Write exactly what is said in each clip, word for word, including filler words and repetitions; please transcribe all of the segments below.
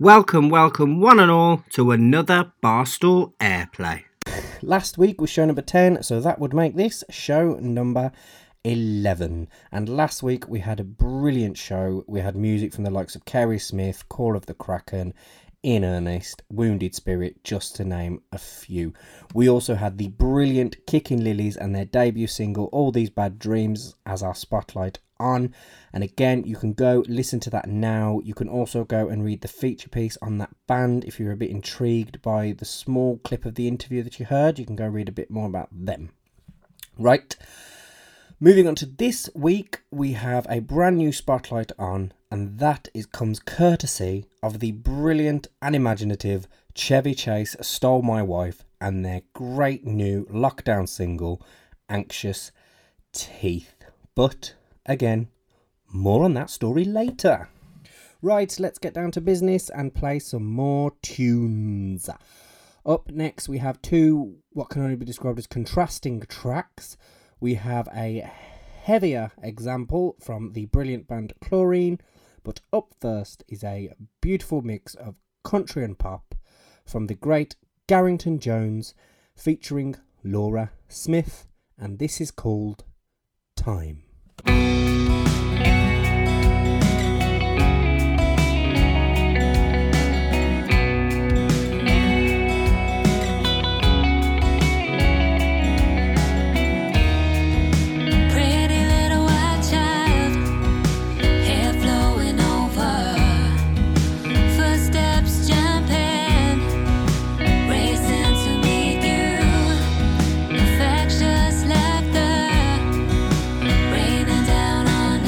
Welcome, welcome one and all to another Barstool Airplay. Last week was show number ten, so that would make this show number eleven. And last week we had a brilliant show. We had music from the likes of Kerry Smith, Call of the Kraken, In Earnest, Wounded Spirit, just to name a few. We also had the brilliant Kicking Lilies and their debut single, All These Bad Dreams, as our Spotlight On. And again, you can go listen to that now. You can also go and read the feature piece on that band. If you're a bit intrigued by the small clip of the interview that you heard, you can go read a bit more about them. Right. Moving on to this week, we have a brand new Spotlight On, and that is comes courtesy of the brilliant and imaginative Chevy Chase Stole My Wife and their great new lockdown single, Anxious Teeth. But, again, more on that story later. Right, let's get down to business and play some more tunes. Up next, we have two, what can only be described as contrasting tracks. We have a heavier example from the brilliant band Chlorine, but up first is a beautiful mix of country and pop from the great Garrington Jones featuring Laura Smith, and this is called Time. Raining down on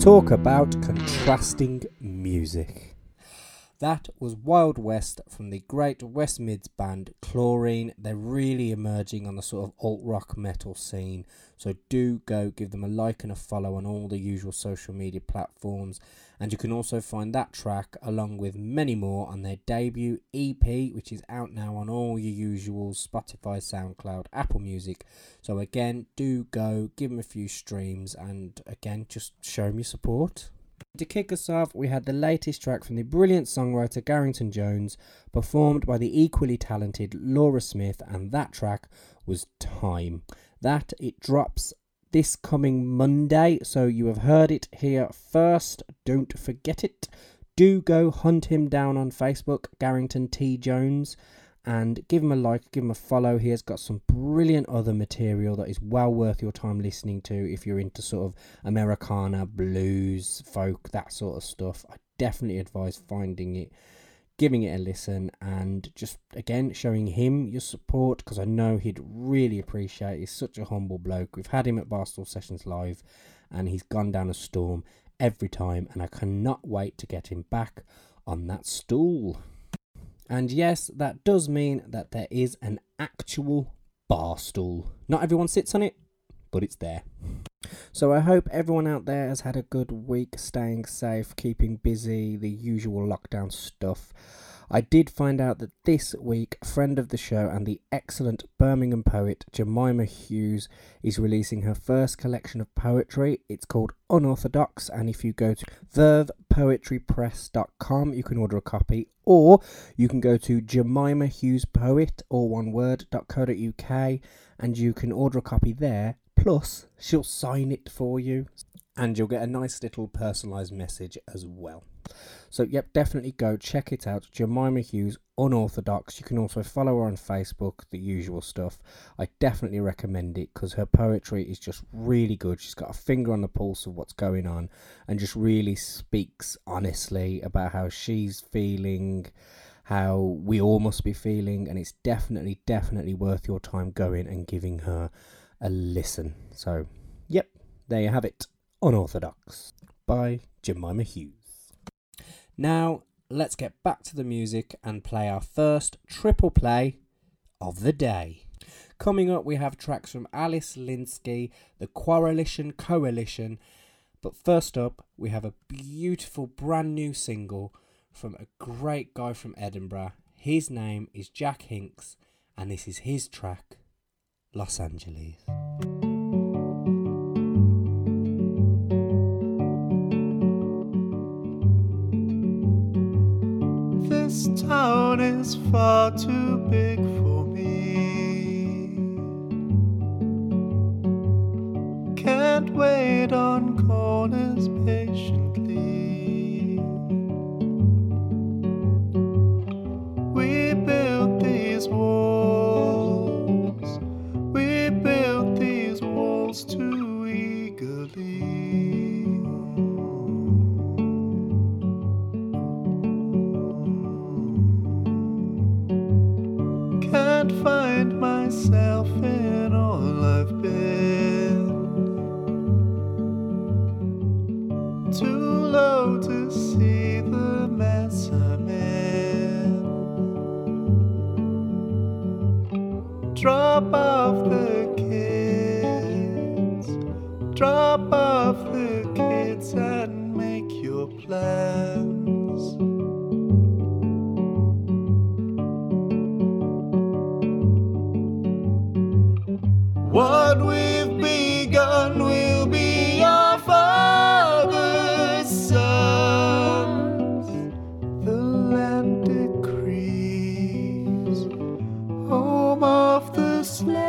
Talk about contrasting music. That was Wild West from the great West Mids band Chlorine. They're really emerging on the sort of alt-rock metal scene. So do go give them a like and a follow on all the usual social media platforms. And you can also find that track along with many more on their debut E P, which is out now on all your usual Spotify, SoundCloud, Apple Music. So again, do go, give them a few streams, and again, just show them your support. To kick us off, we had the latest track from the brilliant songwriter Garrington Jones, performed by the equally talented Laura Smith, and that track was Time. That it drops this coming Monday, so you have heard it here first. Don't forget it. Do go hunt him down on Facebook, Garrington T. Jones, and give him a like, give him a follow. He has got some brilliant other material that is well worth your time listening to if you're into sort of Americana, blues, folk, that sort of stuff. I definitely advise finding it, giving it a listen, and just, again, showing him your support, because I know he'd really appreciate it. He's such a humble bloke. We've had him at Barstool Sessions Live, and he's gone down a storm. every time, and I cannot wait to get him back on that stool. And yes, that does mean that there is an actual bar stool. Not everyone sits on it, but it's there. So I hope everyone out there has had a good week, staying safe, keeping busy, the usual lockdown stuff. I did find out that this week, friend of the show and the excellent Birmingham poet Jemima Hughes is releasing her first collection of poetry. It's called Unorthodox, and if you go to verve poetry press dot com, you can order a copy, or you can go to Jemima Hughes Poet, all one word, .co.uk, and you can order a copy there, plus she'll sign it for you, and you'll get a nice little personalised message as well. So yep, definitely go check it out. Jemima Hughes, Unorthodox. You can also follow her on Facebook, the usual stuff. I definitely recommend it because her poetry is just really good. She's got a finger on the pulse of what's going on and just really speaks honestly about how she's feeling, how we all must be feeling, and it's definitely, definitely worth your time going and giving her a listen. So yep, there you have it. Unorthodox by Jemima Hughes. Now, let's get back to the music and play our first triple play of the day. Coming up, we have tracks from Alice Linsky, the Quarrelition Coalition, but first up, we have a beautiful brand new single from a great guy from Edinburgh. His name is Jack Hinks, and this is his track, Los Angeles. This town is far too big for me. Can't wait on corners patiently. We built these walls. We built these walls too eagerly. Find myself in all I've been. Too low to see the mess I'm in. Drop off the kids. Drop off the kids and make your plans. What we've begun will be our father's sons. The land decrees, home of the slaves.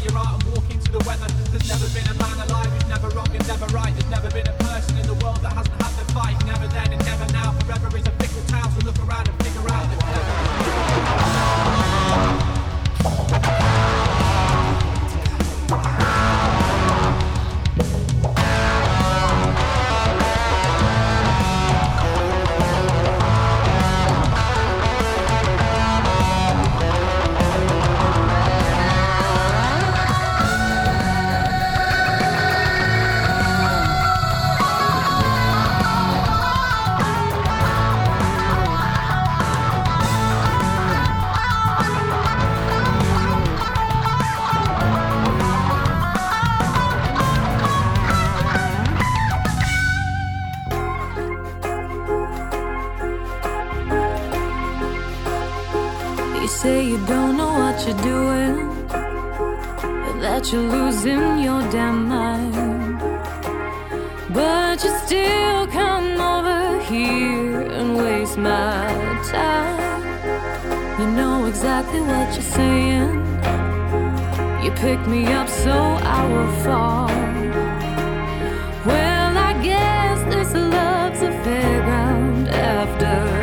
wearing your art and walking to the weather. There's never been a man alive who's never wrong and never right. There's never been a person in the world that hasn't had the fight. Never then and never now, forever is a fickle town, so look around and figure out if never. You're doing that, you're losing your damn mind, but you still come over here and waste my time. You know exactly what you're saying. You pick me up so I will fall. Well, I guess this love's a fairground after.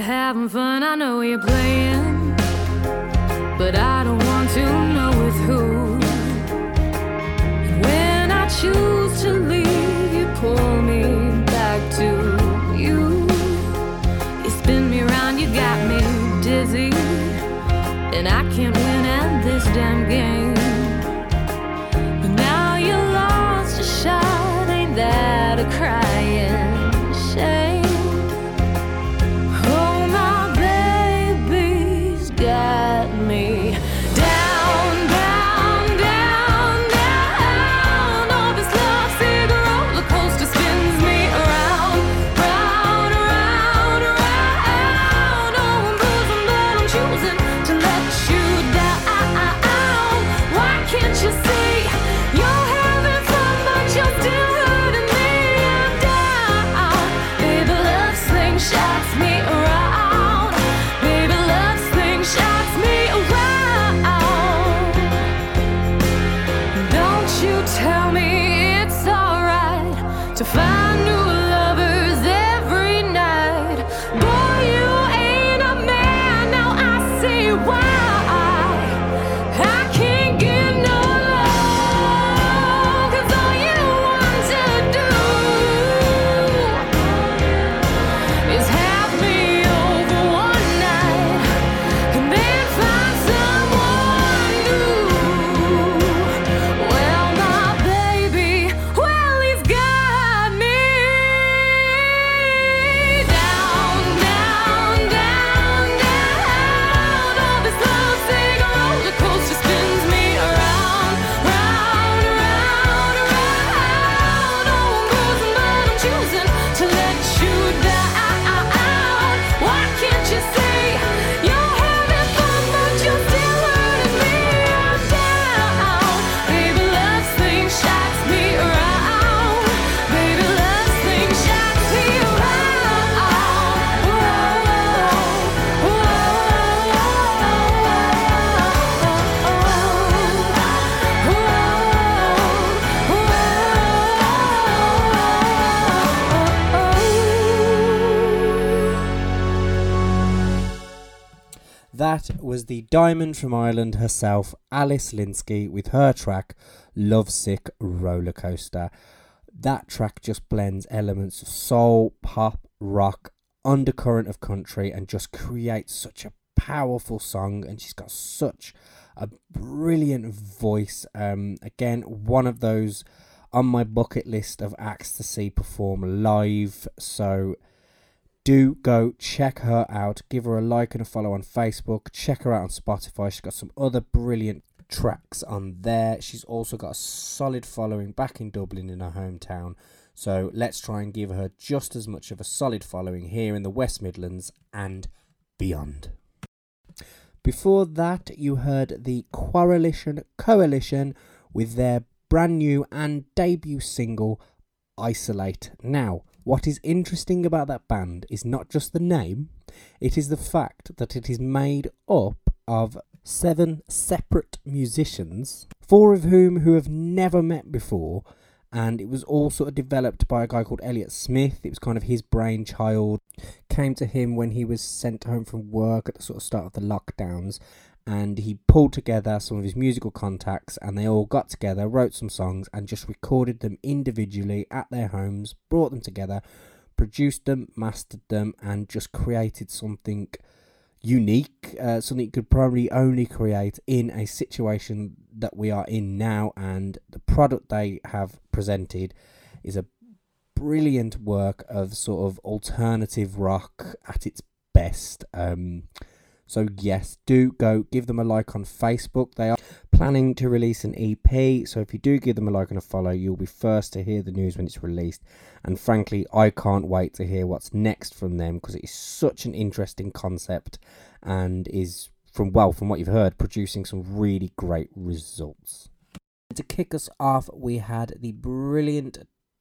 Having fun, I know you're playing, but I don't want to know with who. And when I choose to leave, you pull me back to you. You spin me round, you got me dizzy, and I can't win at this damn game. But now you lost your shot, ain't that a crying shame? Was the diamond from Ireland herself, Alice Linsky, with her track Lovesick Rollercoaster. That track just blends elements of soul, pop, rock, undercurrent of country, and just creates such a powerful song, and she's got such a brilliant voice. Um, again, one of those on my bucket list of acts to see perform live. So do go check her out. Give her a like and a follow on Facebook. Check her out on Spotify. She's got some other brilliant tracks on there. She's also got a solid following back in Dublin in her hometown. So let's try and give her just as much of a solid following here in the West Midlands and beyond. Before that, you heard the Quarrelition Coalition with their brand new and debut single, Isolate Now. What is interesting about that band is not just the name, it is the fact that it is made up of seven separate musicians, four of whom who have never met before, and it was all sort of developed by a guy called Elliot Smith. It was kind of his brainchild. Came to him when he was sent home from work at the sort of start of the lockdowns, and he pulled together some of his musical contacts, and they all got together, wrote some songs, and just recorded them individually at their homes, brought them together, produced them, mastered them, and just created something unique, uh, something you could probably only create in a situation that we are in now. And the product they have presented is a brilliant work of sort of alternative rock at its best. Um, so yes, do go give them a like on Facebook. They are planning to release an E P, so if you do give them a like and a follow, you'll be first to hear the news when it's released. And frankly, I can't wait to hear what's next from them, because it is such an interesting concept and is, from well, from what you've heard, producing some really great results. And to kick us off, we had the brilliant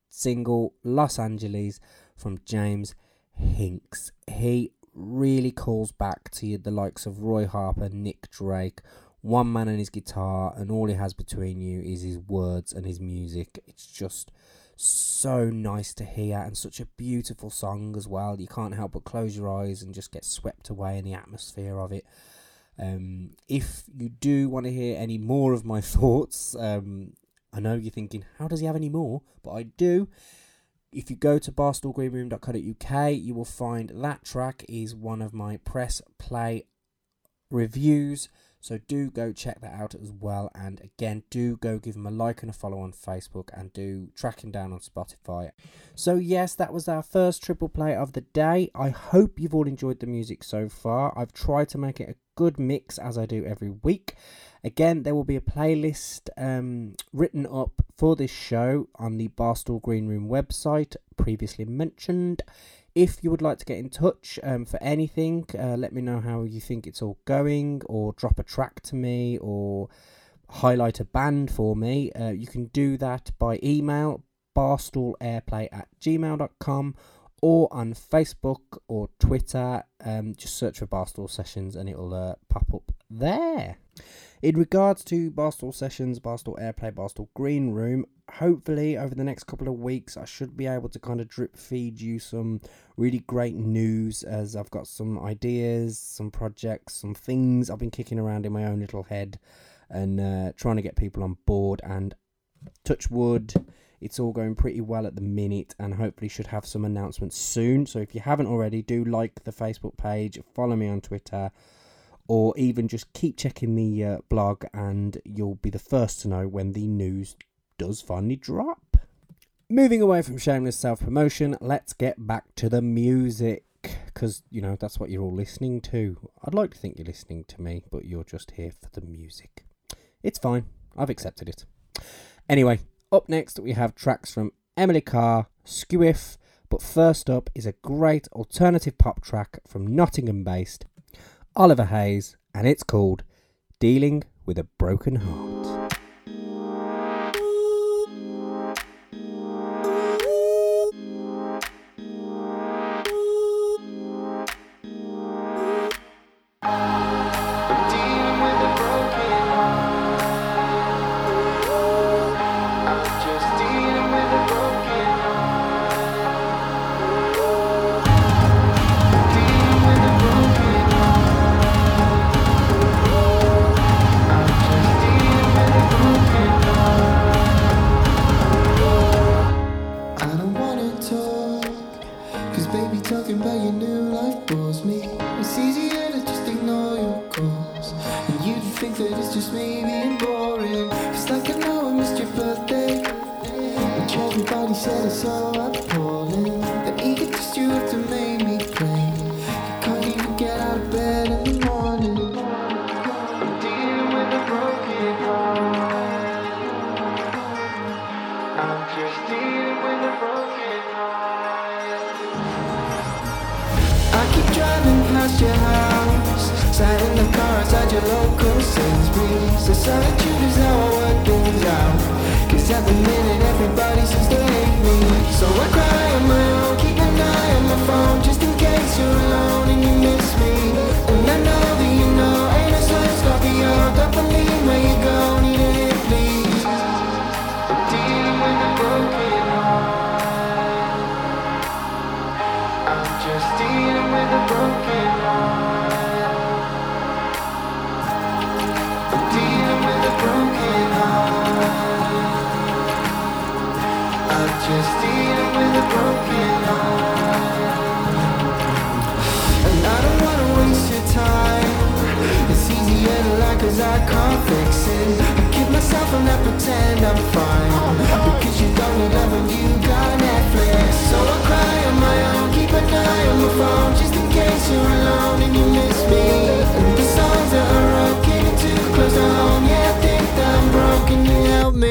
single Los Angeles from James Hinks. He really calls back to the likes of Roy Harper, Nick Drake, one man and his guitar, and all he has between you is his words and his music. It's just so nice to hear, and such a beautiful song as well. You can't help but close your eyes and just get swept away in the atmosphere of it. Um, if you do want to hear any more of my thoughts, um, I know you're thinking, how does he have any more? But I do. If you go to barstool green room dot co dot uk, you will find that track is one of my press play reviews. So do go check that out as well. And again, do go give him a like and a follow on Facebook, and do track him down on Spotify. So yes, that was our first triple play of the day. I hope you've all enjoyed the music so far. I've tried to make it a good mix, as I do every week. Again, there will be a playlist um, written up for this show on the Barstool Green Room website, previously mentioned. If you would like to get in touch um, for anything, uh, let me know how you think it's all going, or drop a track to me, or highlight a band for me. Uh, you can do that by email, barstool airplay at gmail dot com, or on Facebook or Twitter. Um, just search for Barstool Sessions and it'll uh, pop up there. In regards to Barstool Sessions, Barstool Airplay, Barstool Green Room, hopefully over the next couple of weeks I should be able to kind of drip feed you some really great news, as I've got some ideas, some projects, some things I've been kicking around in my own little head, and uh, trying to get people on board. And touch wood, it's all going pretty well at the minute, and hopefully should have some announcements soon. So if you haven't already, do like the Facebook page, follow me on Twitter, or even just keep checking the uh, blog, and you'll be the first to know when the news does finally drop. Moving away from shameless self-promotion, let's get back to the music, because, you know, that's what you're all listening to. I'd like to think you're listening to me, but you're just here for the music. It's fine. I've accepted it. Anyway, up next we have tracks from Emily Carr, Skewiff, but first up is a great alternative pop track from Nottingham-based Oliver Hayes, and it's called Dealing with a Broken Heart. said I saw appalling. The eager to stoop to make me plain. You can't even get out of bed in the morning. Dealing with a broken heart. I'm just dealing with a broken heart. I keep driving past your house, sat in the car outside your local Sainsbury's. The solitude is how I work things out. At the minute, everybody seems to hate me. So I cry on my own, keep an eye on my phone, just in case you're alone and you miss me. And I know that you know, ain't a slow Scorpio. Don't believe where you go, need a hit, please. I'm dealing with a broken heart. I'm just dealing with a broken heart. I'm dealing with a broken heart. I'm just dealing with a broken heart. And I don't wanna waste your time. It's easier to lie cause I can't fix it. I give myself and I pretend I'm fine, because you don't need love and you got Netflix. So I cry on my own, keep an eye on my phone, just in case you're alone and you miss me. And the songs that I wrote getting too close to home. Yeah, I think that I'm broken, you help me.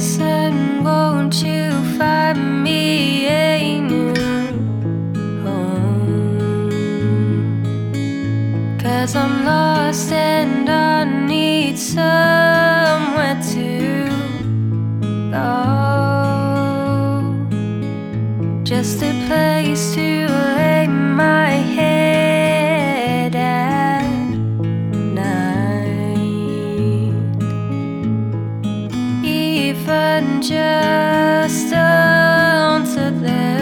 listen, won't you find me a new home? 'Cause I'm lost and I need somewhere to go. Just a place to lay my head at night. Even just onto the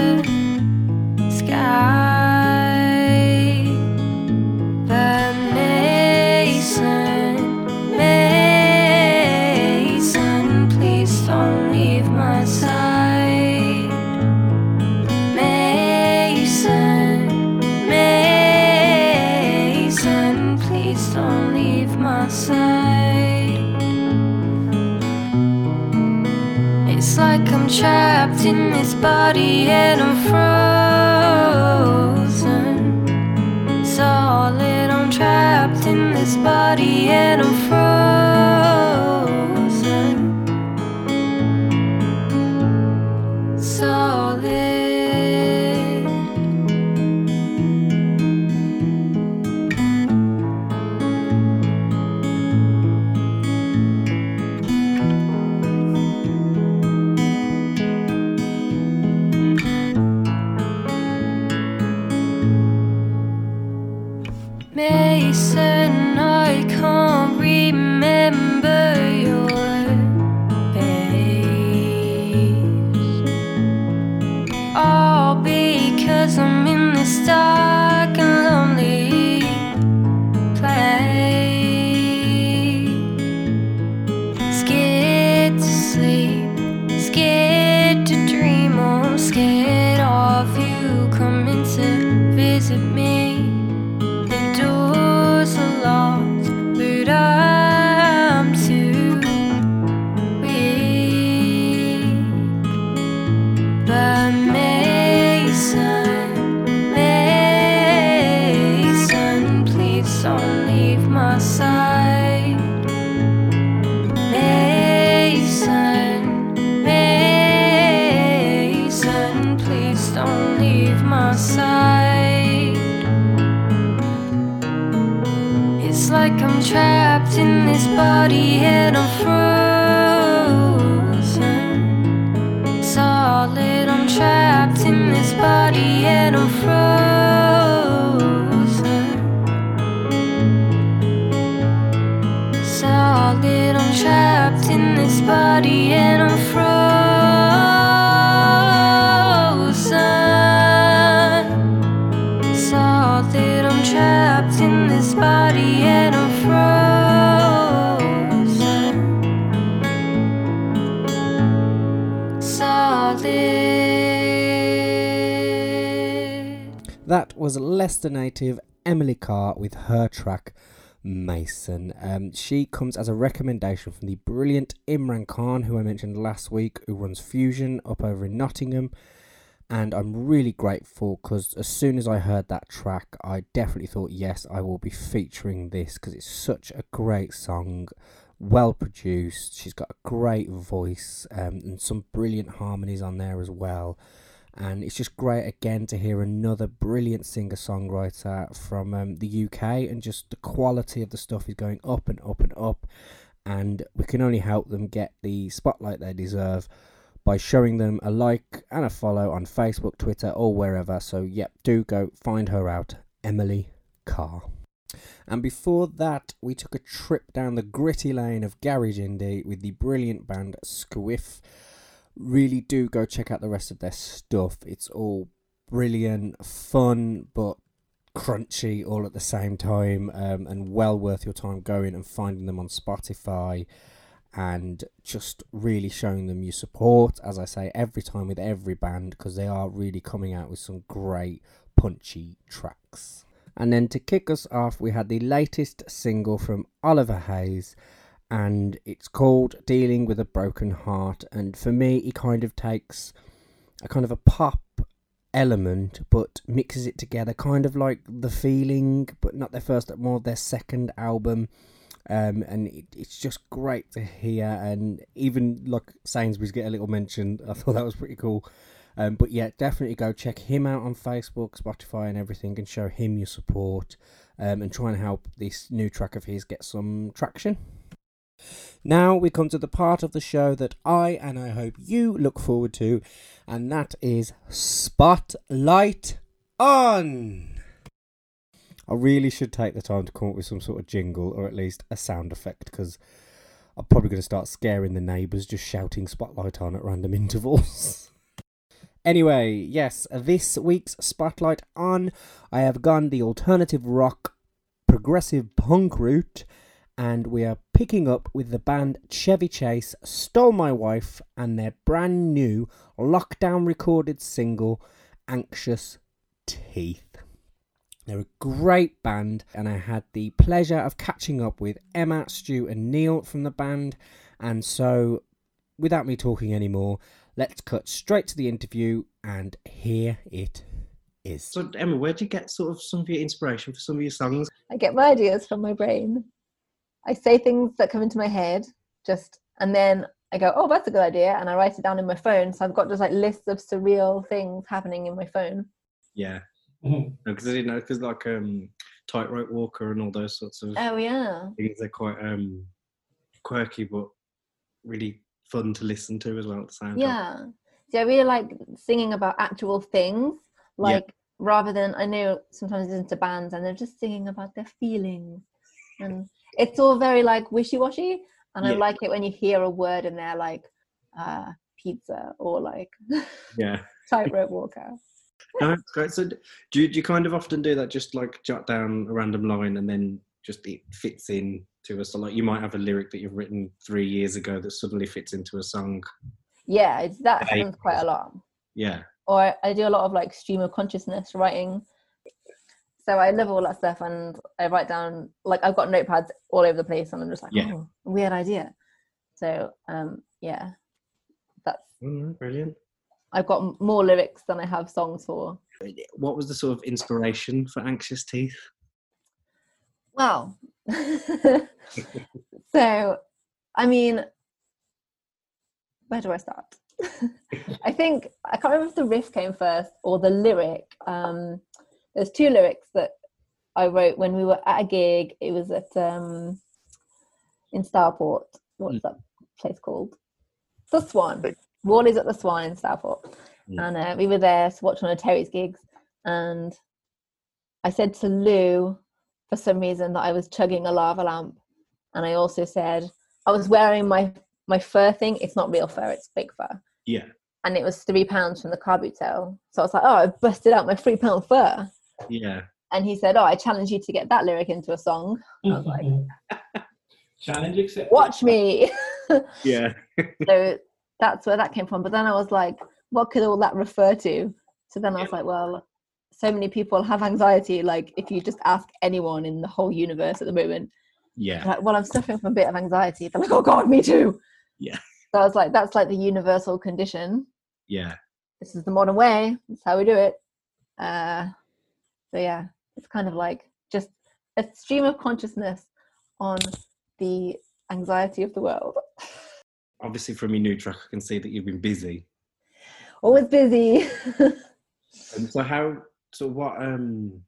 sky. But Mason, Mason, please don't leave my side. Mason, Mason, please don't leave my side. It's like I'm trapped in this body and I'm frozen. Solid, I'm trapped in this body and I'm frozen. Solid. Mason, I can't remember your face. All because I'm in this dark and lonely place. Scared to sleep, scared to dream, oh, I'm scared of you coming to visit me. But I'm too weak. But Mason, Mason, please don't leave my side. Mason, Mason, please don't leave my side. It's like I'm trapped in this body and I'm frozen. Solid, I'm trapped in this body and I'm frozen. Solid, I'm trapped in this body and I'm frozen. Solid, I'm trapped in this body and I'm frozen. Solid. That was Leicester native Emily Carr with her track Mason. Um, she comes as a recommendation from the brilliant Imran Khan, who I mentioned last week, who runs Fusion up over in Nottingham. And I'm really grateful because as soon as I heard that track, I definitely thought, yes, I will be featuring this because it's such a great song, well produced. She's got a great voice um, and some brilliant harmonies on there as well. And it's just great again to hear another brilliant singer-songwriter from um, the U K, and just the quality of the stuff is going up and up and up. And we can only help them get the spotlight they deserve by showing them a like and a follow on Facebook, Twitter or wherever. So yep, do go find her out, Emily Carr. And before that, we took a trip down the gritty lane of Garage Indie with the brilliant band Skewiff. Really do go check out the rest of their stuff. It's all brilliant, fun, but crunchy all at the same time, um, and well worth your time going and finding them on Spotify. And just really showing them your support, as I say every time with every band, because they are really coming out with some great punchy tracks. And then to kick us off, we had the latest single from Oliver Hayes, and it's called Dealing with a Broken Heart. And for me, he kind of takes a kind of a pop element but mixes it together, kind of like The Feeling, but not their first, more their second album. Um, and it, it's just great to hear. And even like Sainsbury's get a little mention. I thought that was pretty cool. Um, but yeah, definitely go check him out on Facebook, Spotify and everything, and show him your support, um, and try and help this new track of his get some traction. Now we come to the part of the show that I, and I hope you, look forward to, and that is Spotlight On. I really should take the time to come up with some sort of jingle, or at least a sound effect, because I'm probably going to start scaring the neighbours just shouting Spotlight On at random intervals. Anyway, yes, this week's Spotlight On, I have gone the alternative rock, progressive punk route, and we are picking up with the band Chevy Chase Stole My Wife and their brand new lockdown recorded single, Anxious Teeth. They're a great band, and I had the pleasure of catching up with Emma, Stu and Neil from the band, and so without me talking anymore, let's cut straight to the interview, and here it is. So Emma, where do you get sort of some of your inspiration for some of your songs? I get my ideas from my brain. I say things that come into my head, just, and then I go, oh, that's a good idea, and I write it down in my phone. So I've got just like lists of surreal things happening in my phone. Yeah, because mm-hmm. no, I didn't know, because like um, Tightrope Walker and all those sorts of. Oh yeah. Things are quite um, quirky, but really fun to listen to as well at the same time. Yeah, yeah, I really like singing about actual things, like yeah. rather than, I know sometimes I listen to bands and they're just singing about their feelings and. It's all very, like, wishy-washy, and yeah. I like it when you hear a word in there, like uh, pizza or, like, yeah, Tightrope Walker. No, that's great. So do you, do you kind of often do that, just, like, jot down a random line and then just it fits in to a song? Like, you might have a lyric that you've written three years ago that suddenly fits into a song. Yeah, it's, that hey. happens quite a lot. Yeah. Or I, I do a lot of, like, stream of consciousness writing. So I love all that stuff, and I write down, like, I've got notepads all over the place, and I'm just like, yeah. oh, weird idea. So, um, yeah, that's mm, brilliant. I've got more lyrics than I have songs for. What was the sort of inspiration for Anxious Teeth? Well, so, I mean, where do I start? I think, I can't remember if the riff came first or the lyric. Um, There's two lyrics that I wrote when we were at a gig. It was at um, in Stourport. What's mm. that place called? The Swan. Wally's at the Swan in Stourport, mm. and uh, we were there to watch one of Terry's gigs. And I said to Lou, for some reason, that I was chugging a lava lamp, and I also said I was wearing my my fur thing. It's not real fur; it's fake fur. Yeah. And it was three pounds from the car boot sale. So I was like, oh, I busted out my three pound fur. Yeah. And he said, oh, I challenge you to get that lyric into a song. I was like, challenge accepted. Watch me. Yeah. So that's where that came from. But then I was like, what could all that refer to? So then I was yeah. like, well, so many people have anxiety. Like, if you just ask anyone in the whole universe at the moment. Yeah. Like, well, I'm suffering from a bit of anxiety. They're like, oh God, me too. Yeah. So I was like, that's like the universal condition. Yeah. This is the modern way. That's how we do it. Uh, So yeah, it's kind of like just a stream of consciousness on the anxiety of the world. Obviously from your new track, I can see that you've been busy. Always busy. And so how, so what, um,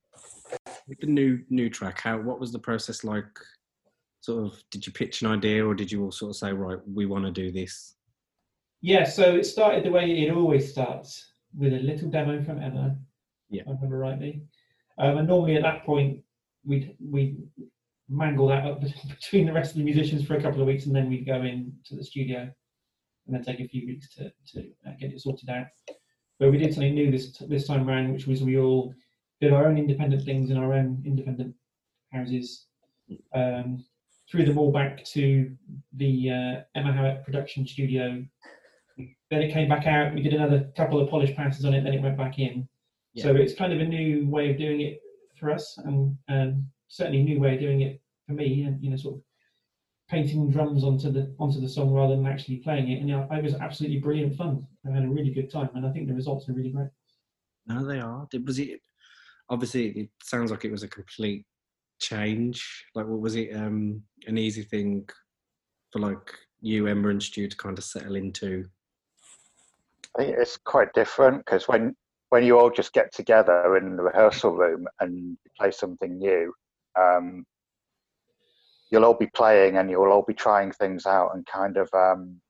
with the new, new track, how, what was the process like? Sort of, did you pitch an idea or did you all sort of say, right, we want to do this? Yeah, so it started the way it always starts, with a little demo from Emma. Yeah, I remember rightly. Um, and normally at that point, we'd we mangle that up between the rest of the musicians for a couple of weeks, and then we'd go in to the studio, and then take a few weeks to to get it sorted out. But we did something new this this time around, which was we all did our own independent things in our own independent houses. Um, threw them all back to the uh, Emma Howard production studio. Then it came back out. We did another couple of polished passes on it. Then it went back in. Yeah. So it's kind of a new way of doing it for us, and um, certainly a new way of doing it for me. And you know, sort of painting drums onto the onto the song rather than actually playing it. And you know, it was absolutely brilliant fun. I had a really good time, and I think the results are really great. No, they are. It was it. Obviously, it sounds like it was a complete change? Like, what was it um, an easy thing for like you, Emma and Stu to kind of settle into? I think it's quite different because when, when you all just get together in the rehearsal room and play something new, um, you'll all be playing and you'll all be trying things out and kind of um,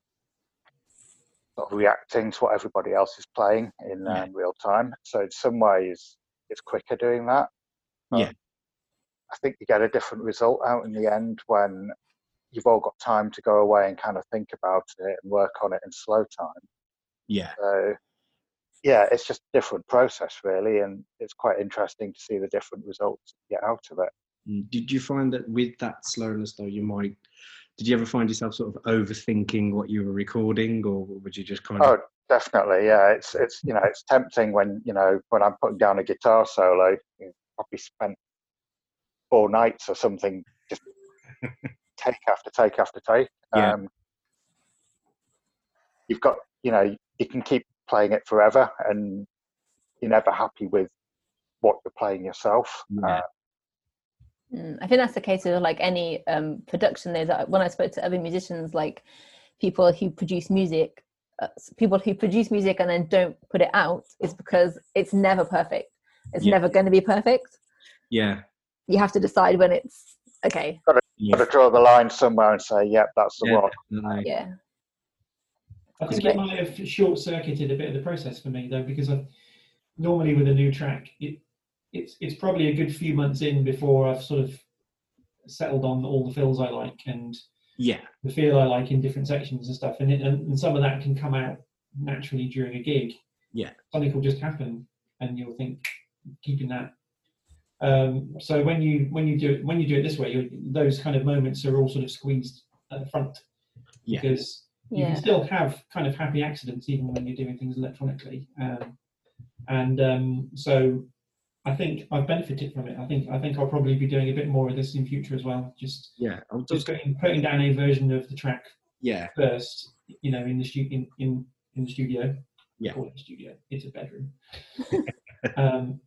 sort of reacting to what everybody else is playing in um, yeah. real time. So in some ways it's quicker doing that. Um, yeah. I think you get a different result out in the end when you've all got time to go away and kind of think about it and work on it in slow time. Yeah. So, yeah, it's just a different process, really, and it's quite interesting to see the different results you get out of it. Did you find that with that slowness, though, you might... Did you ever find yourself sort of overthinking what you were recording, or would you just kind of... Oh, definitely, yeah. It's, it's you know, it's tempting when, you know, when I'm putting down a guitar solo, I've probably spent four nights or something, just take after take after take. Yeah. Um, you've got, you know, you can keep playing it forever and you're never happy with what you're playing yourself. Yeah. Uh, mm, I think that's the case with like any um, production. There's uh, when I spoke to other musicians, like people who produce music, uh, people who produce music and then don't put it out is because it's never perfect. It's yeah. never going to be perfect. Yeah. You have to decide when it's okay. Got to, yeah. got to draw the line somewhere and say, yep, that's the one. Yeah. yeah. I think it might have short-circuited a bit of the process for me, though, because I normally with a new track, it, it's it's probably a good few months in before I've sort of settled on all the fills I like and yeah, the feel I like in different sections and stuff, and, it, and, and some of that can come out naturally during a gig. Yeah, something will just happen, and you'll think keeping that. Um, so when you when you do it when you do it this way, you're, those kind of moments are all sort of squeezed at the front, yeah. because. You yeah. can still have kind of happy accidents even when you're doing things electronically, um, and um, so I think I've benefited from it. I think I think I'll probably be doing a bit more of this in future as well. Just yeah, I'm just going, putting down a version of the track yeah first, you know, in the stu- in, in in the studio. Yeah, or the studio. It's a bedroom, um,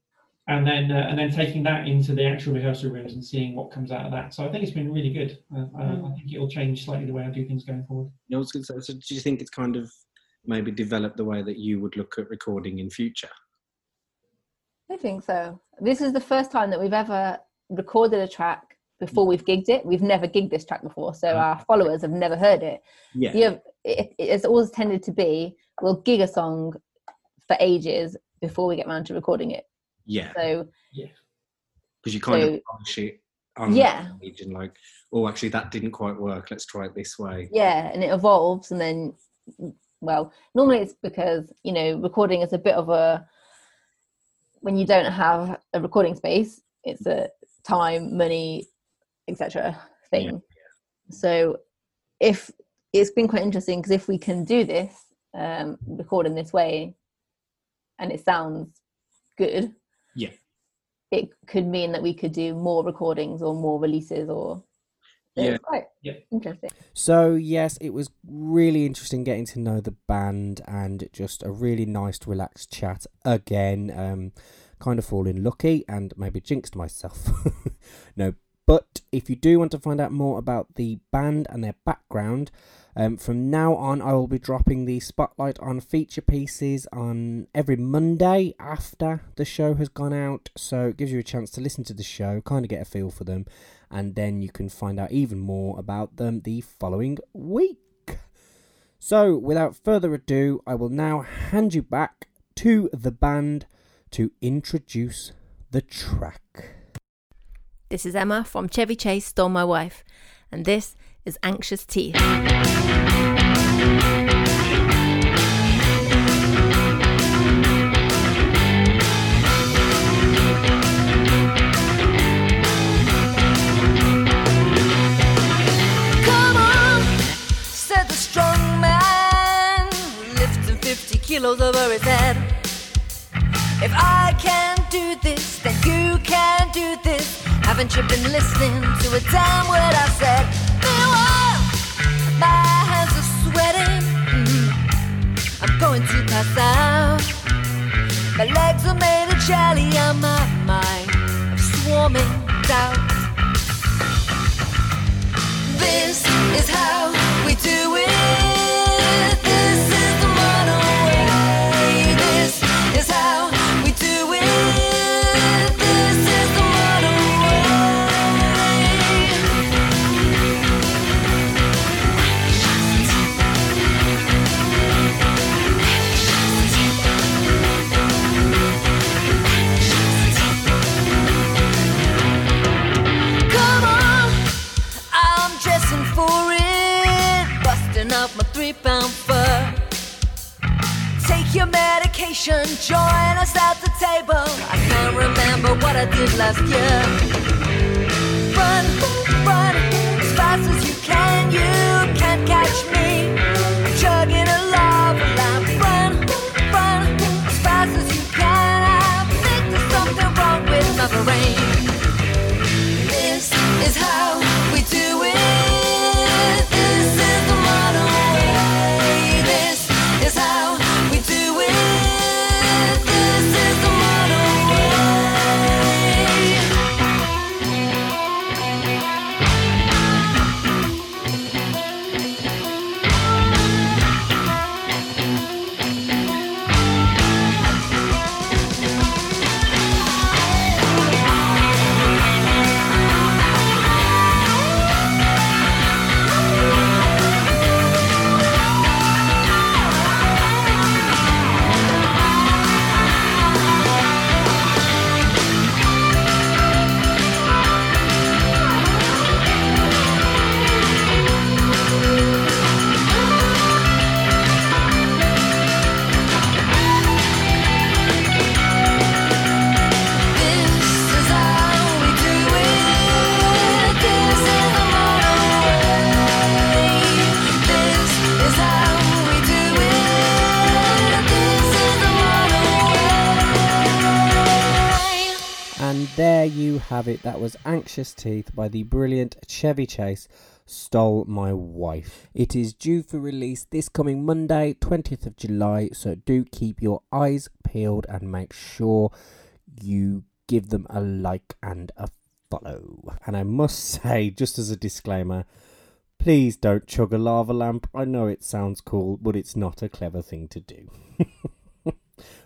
and then uh, and then taking that into the actual rehearsal rooms and seeing what comes out of that. So I think it's been really good. Uh, mm. I, I think it'll change slightly the way I do things going forward. You know, I was gonna say, so do you think it's kind of maybe developed the way that you would look at recording in future? I think so. This is the first time that we've ever recorded a track before we've gigged it. We've never gigged this track before, so our followers have never heard it. Yeah. You have, it, it's always tended to be, we'll gig a song for ages before we get around to recording it. Yeah. So yeah, because you kind so, of polish it on yeah. the page and like, oh, actually that didn't quite work. Let's try it this way. Yeah, and it evolves, and then well, normally it's because you know recording is a bit of a when you don't have a recording space, it's a time, money, et cetera thing. Yeah, yeah. So if it's been quite interesting because if we can do this, um, record in this way, and it sounds good. Yeah, it could mean that we could do more recordings or more releases or yeah, quite yeah. interesting. So yes, it was really interesting getting to know the band and just a really nice relaxed chat again. Um, kind of falling lucky and maybe jinxed myself. No, but if you do want to find out more about the band and their background, um, from now on I will be dropping the Spotlight On feature pieces on every Monday after the show has gone out. So it gives you a chance to listen to the show, kind of get a feel for them, and then you can find out even more about them the following week. So without further ado, I will now hand you back to the band to introduce the track. This is Emma from Chevy Chase Stole My Wife, and this is Anxious Teeth. Come on, said the strong man, lifting fifty kilos over his head. If I can do this, then you can do this. Haven't you been listening to a damn word I said? Meanwhile, my hands are sweating. Mm-hmm. I'm going to pass out. My legs are made of jelly and my mind of swarming doubt. This is how we do it. This is the modern way. This is how we do it. This is the modern way. Come on, I'm dressing for it, busting up my three-pound fur. Take your medication, join us at the table. I can't remember what I did last year. Run, run, as fast as you can. You can't catch me chugging a lava lamp. Run, run, as fast as you can. I think there's something wrong with my brain. This is how we do it. This is the modern way. This is how we do it. This is the modern way. This is how we do it. This is the modern way. This is how we do it. This is the modern way. And there you have it. That was Anxious Teeth by the brilliant Chevy Chase Stole My Wife. It is due for release this coming Monday, twentieth of July, so do keep your eyes peeled and make sure you give them a like and a follow. And I must say, just as a disclaimer, please don't chug a lava lamp. I know it sounds cool, but it's not a clever thing to do.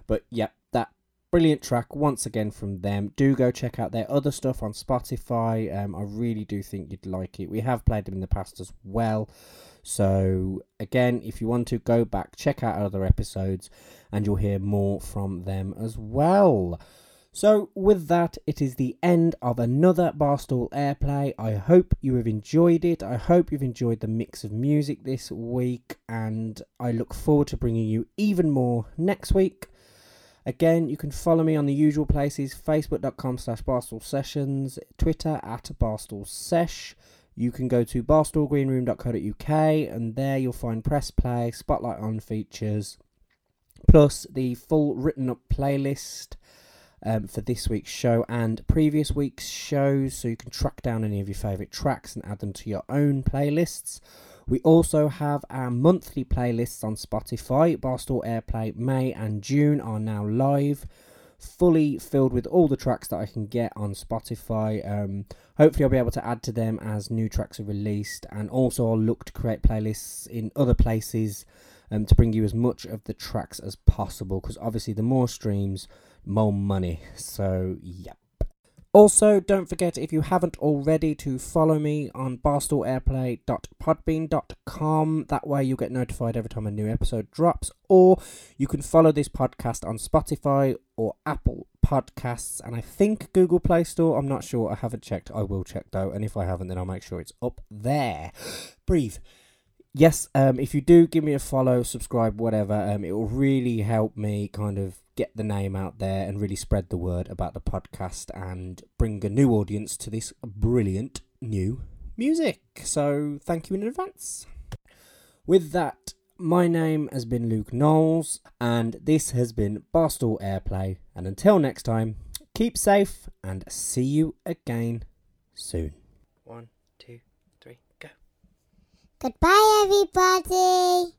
But yep, that brilliant track once again from them. Do go check out their other stuff on Spotify. Um, I really do think you'd like it. We have played them in the past as well. So again, if you want to go back, check out other episodes and you'll hear more from them as well. So with that, it is the end of another Barstool Airplay. I hope you have enjoyed it. I hope you've enjoyed the mix of music this week, and I look forward to bringing you even more next week. Again, you can follow me on the usual places, facebook.com slash Barstool Sessions, Twitter at Barstool Sesh. You can go to barstool green room dot co dot uk, and there you'll find Press Play, Spotlight On features, plus the full written up playlist um, for this week's show and previous week's shows, so you can track down any of your favourite tracks and add them to your own playlists. We also have our monthly playlists on Spotify. Barstool Airplay May and June are now live, fully filled with all the tracks that I can get on Spotify. Um, hopefully I'll be able to add to them as new tracks are released, and also I'll look to create playlists in other places um, to bring you as much of the tracks as possible, because obviously the more streams, more money. So, yep. Also, don't forget, if you haven't already, to follow me on barstool airplay dot podbean dot com. That way you'll get notified every time a new episode drops. Or you can follow this podcast on Spotify or Apple Podcasts, and I think Google Play Store. I'm not sure. I haven't checked. I will check, though. And if I haven't, then I'll make sure it's up there. Breathe. Yes, um, if you do, give me a follow, subscribe, whatever. Um, it will really help me kind of get the name out there and really spread the word about the podcast and bring a new audience to this brilliant new music. So thank you in advance. With that, my name has been Luke Knowles, and this has been Barstool Airplay. And until next time, keep safe and see you again soon. One, two, three, go. Goodbye, everybody.